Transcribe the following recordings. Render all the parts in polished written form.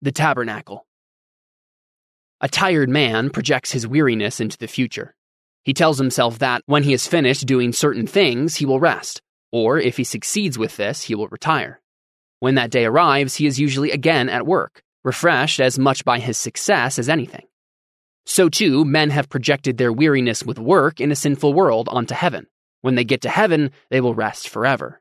The tabernacle. A tired man projects his weariness into the future. He tells himself that when he is finished doing certain things, he will rest, or if he succeeds with this, he will retire. When that day arrives, he is usually again at work, refreshed as much by his success as anything. So too, men have projected their weariness with work in a sinful world onto heaven. When they get to heaven, they will rest forever.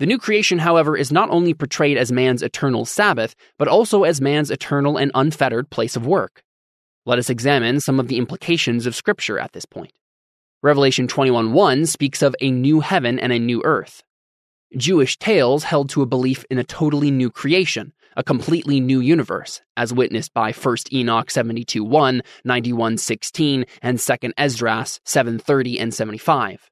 The new creation, however, is not only portrayed as man's eternal Sabbath, but also as man's eternal and unfettered place of work. Let us examine some of the implications of Scripture at this point. Revelation 21:1 speaks of a new heaven and a new earth. Jewish tales held to a belief in a totally new creation, a completely new universe, as witnessed by 1 Enoch 72:1, 91:16, and 2 Esdras 7:30 and 75.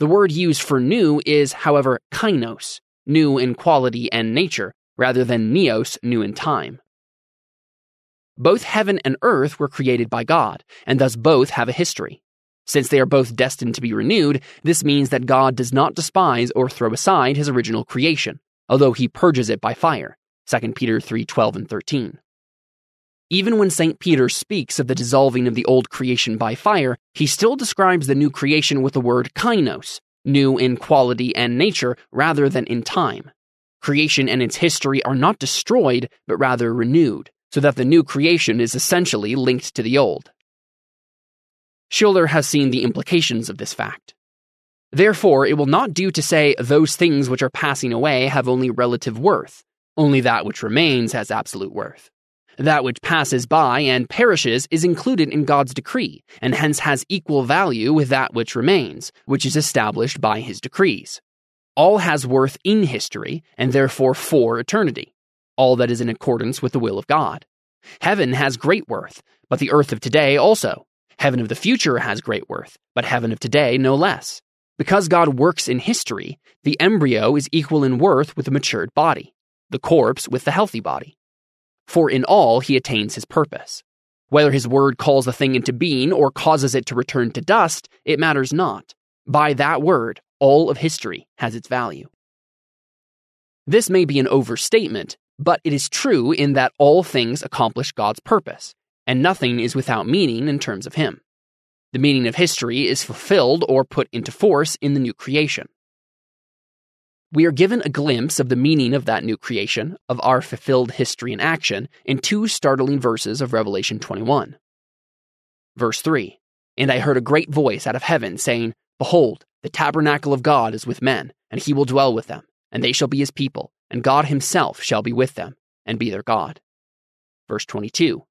The word used for new is, however, kainos, new in quality and nature, rather than neos, new in time. Both heaven and earth were created by God, and thus both have a history. Since they are both destined to be renewed, this means that God does not despise or throw aside his original creation, although he purges it by fire, 2 Peter 3:12 and 13. Even when St. Peter speaks of the dissolving of the old creation by fire, he still describes the new creation with the word kainos, new in quality and nature rather than in time. Creation and its history are not destroyed, but rather renewed, so that the new creation is essentially linked to the old. Schiller has seen the implications of this fact. Therefore, it will not do to say those things which are passing away have only relative worth, only that which remains has absolute worth. That which passes by and perishes is included in God's decree, and hence has equal value with that which remains, which is established by his decrees. All has worth in history, and therefore for eternity, all that is in accordance with the will of God. Heaven has great worth, but the earth of today also. Heaven of the future has great worth, but heaven of today no less. Because God works in history, the embryo is equal in worth with the matured body, the corpse with the healthy body. For in all he attains his purpose. Whether his word calls a thing into being or causes it to return to dust, it matters not. By that word, all of history has its value. This may be an overstatement, but it is true in that all things accomplish God's purpose, and nothing is without meaning in terms of him. The meaning of history is fulfilled or put into force in the new creation. We are given a glimpse of the meaning of that new creation, of our fulfilled history and action, in two startling verses of Revelation 21. Verse 3, "And I heard a great voice out of heaven, saying, Behold, the tabernacle of God is with men, and he will dwell with them, and they shall be his people, and God himself shall be with them, and be their God." Verse 22,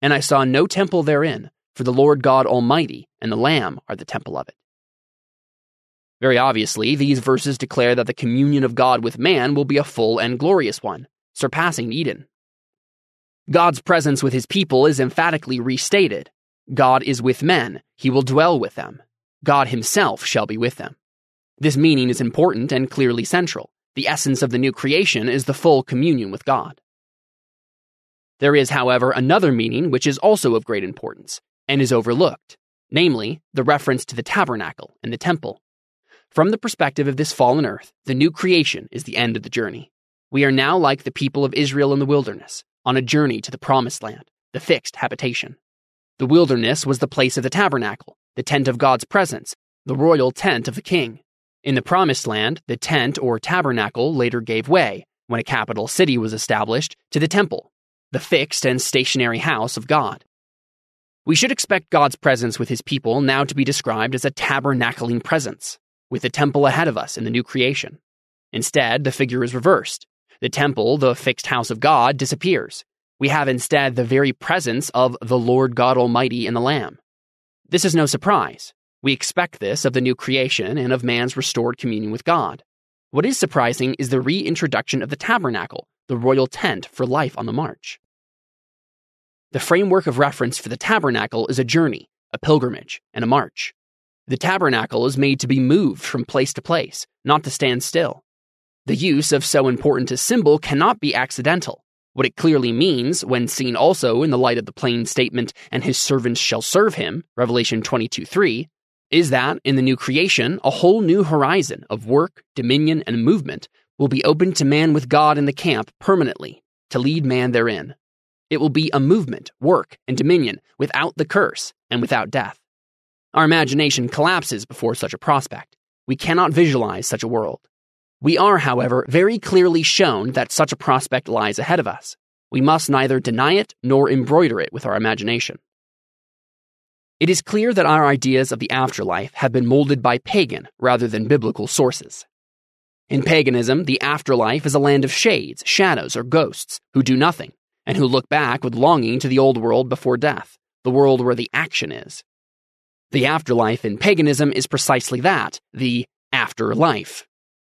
"And I saw no temple therein, for the Lord God Almighty and the Lamb are the temple of it." Very obviously, these verses declare that the communion of God with man will be a full and glorious one, surpassing Eden. God's presence with his people is emphatically restated. God is with men, he will dwell with them. God himself shall be with them. This meaning is important and clearly central. The essence of the new creation is the full communion with God. There is, however, another meaning which is also of great importance and is overlooked, namely, the reference to the tabernacle and the temple. From the perspective of this fallen earth, the new creation is the end of the journey. We are now like the people of Israel in the wilderness, on a journey to the promised land, the fixed habitation. The wilderness was the place of the tabernacle, the tent of God's presence, the royal tent of the king. In the promised land, the tent or tabernacle later gave way, when a capital city was established, to the temple, the fixed and stationary house of God. We should expect God's presence with his people now to be described as a tabernacling presence, with the temple ahead of us in the new creation. Instead, the figure is reversed. The temple, the fixed house of God, disappears. We have instead the very presence of the Lord God Almighty and the Lamb. This is no surprise. We expect this of the new creation and of man's restored communion with God. What is surprising is the reintroduction of the tabernacle, the royal tent for life on the march. The framework of reference for the tabernacle is a journey, a pilgrimage, and a march. The tabernacle is made to be moved from place to place, not to stand still. The use of so important a symbol cannot be accidental. What it clearly means, when seen also in the light of the plain statement, "And his servants shall serve him," Revelation 22:3, is that, in the new creation, a whole new horizon of work, dominion, and movement will be open to man with God in the camp permanently to lead man therein. It will be a movement, work, and dominion without the curse and without death. Our imagination collapses before such a prospect. We cannot visualize such a world. We are, however, very clearly shown that such a prospect lies ahead of us. We must neither deny it nor embroider it with our imagination. It is clear that our ideas of the afterlife have been molded by pagan rather than biblical sources. In paganism, the afterlife is a land of shades, shadows, or ghosts who do nothing, and who look back with longing to the old world before death, the world where the action is. The afterlife in paganism is precisely that, the afterlife.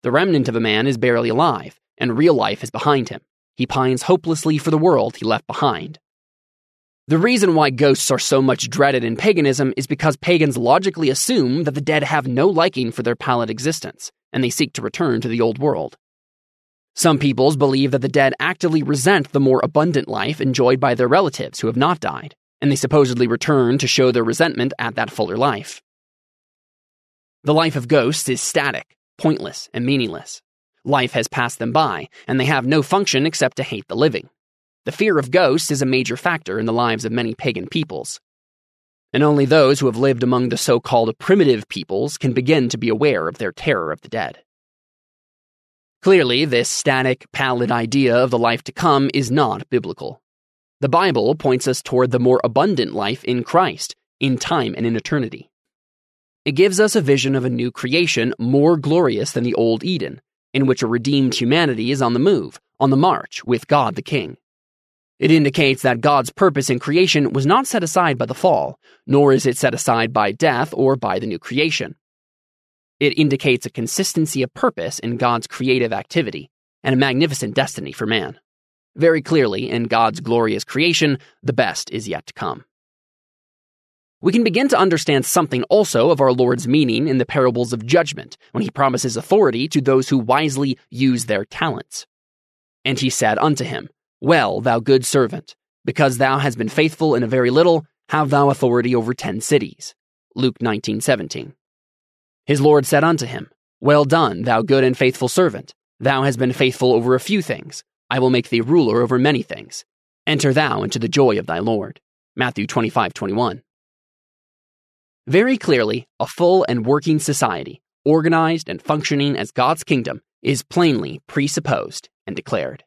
The remnant of a man is barely alive, and real life is behind him. He pines hopelessly for the world he left behind. The reason why ghosts are so much dreaded in paganism is because pagans logically assume that the dead have no liking for their pallid existence, and they seek to return to the old world. Some peoples believe that the dead actively resent the more abundant life enjoyed by their relatives who have not died, and they supposedly return to show their resentment at that fuller life. The life of ghosts is static, pointless, and meaningless. Life has passed them by, and they have no function except to hate the living. The fear of ghosts is a major factor in the lives of many pagan peoples. And only those who have lived among the so-called primitive peoples can begin to be aware of their terror of the dead. Clearly, this static, pallid idea of the life to come is not biblical. The Bible points us toward the more abundant life in Christ, in time and in eternity. It gives us a vision of a new creation more glorious than the old Eden, in which a redeemed humanity is on the move, on the march, with God the King. It indicates that God's purpose in creation was not set aside by the fall, nor is it set aside by death or by the new creation. It indicates a consistency of purpose in God's creative activity and a magnificent destiny for man. Very clearly, in God's glorious creation, the best is yet to come. We can begin to understand something also of our Lord's meaning in the parables of judgment, when he promises authority to those who wisely use their talents. And he said unto him, Well, thou good servant, because thou hast been faithful in a very little, have thou authority over 10 cities. Luke 19:17. His Lord said unto him, Well done, thou good and faithful servant. Thou hast been faithful over a few things. I will make thee ruler over many things. Enter thou into the joy of thy Lord. Matthew 25:21. Very clearly, a full and working society, organized and functioning as God's kingdom, is plainly presupposed and declared.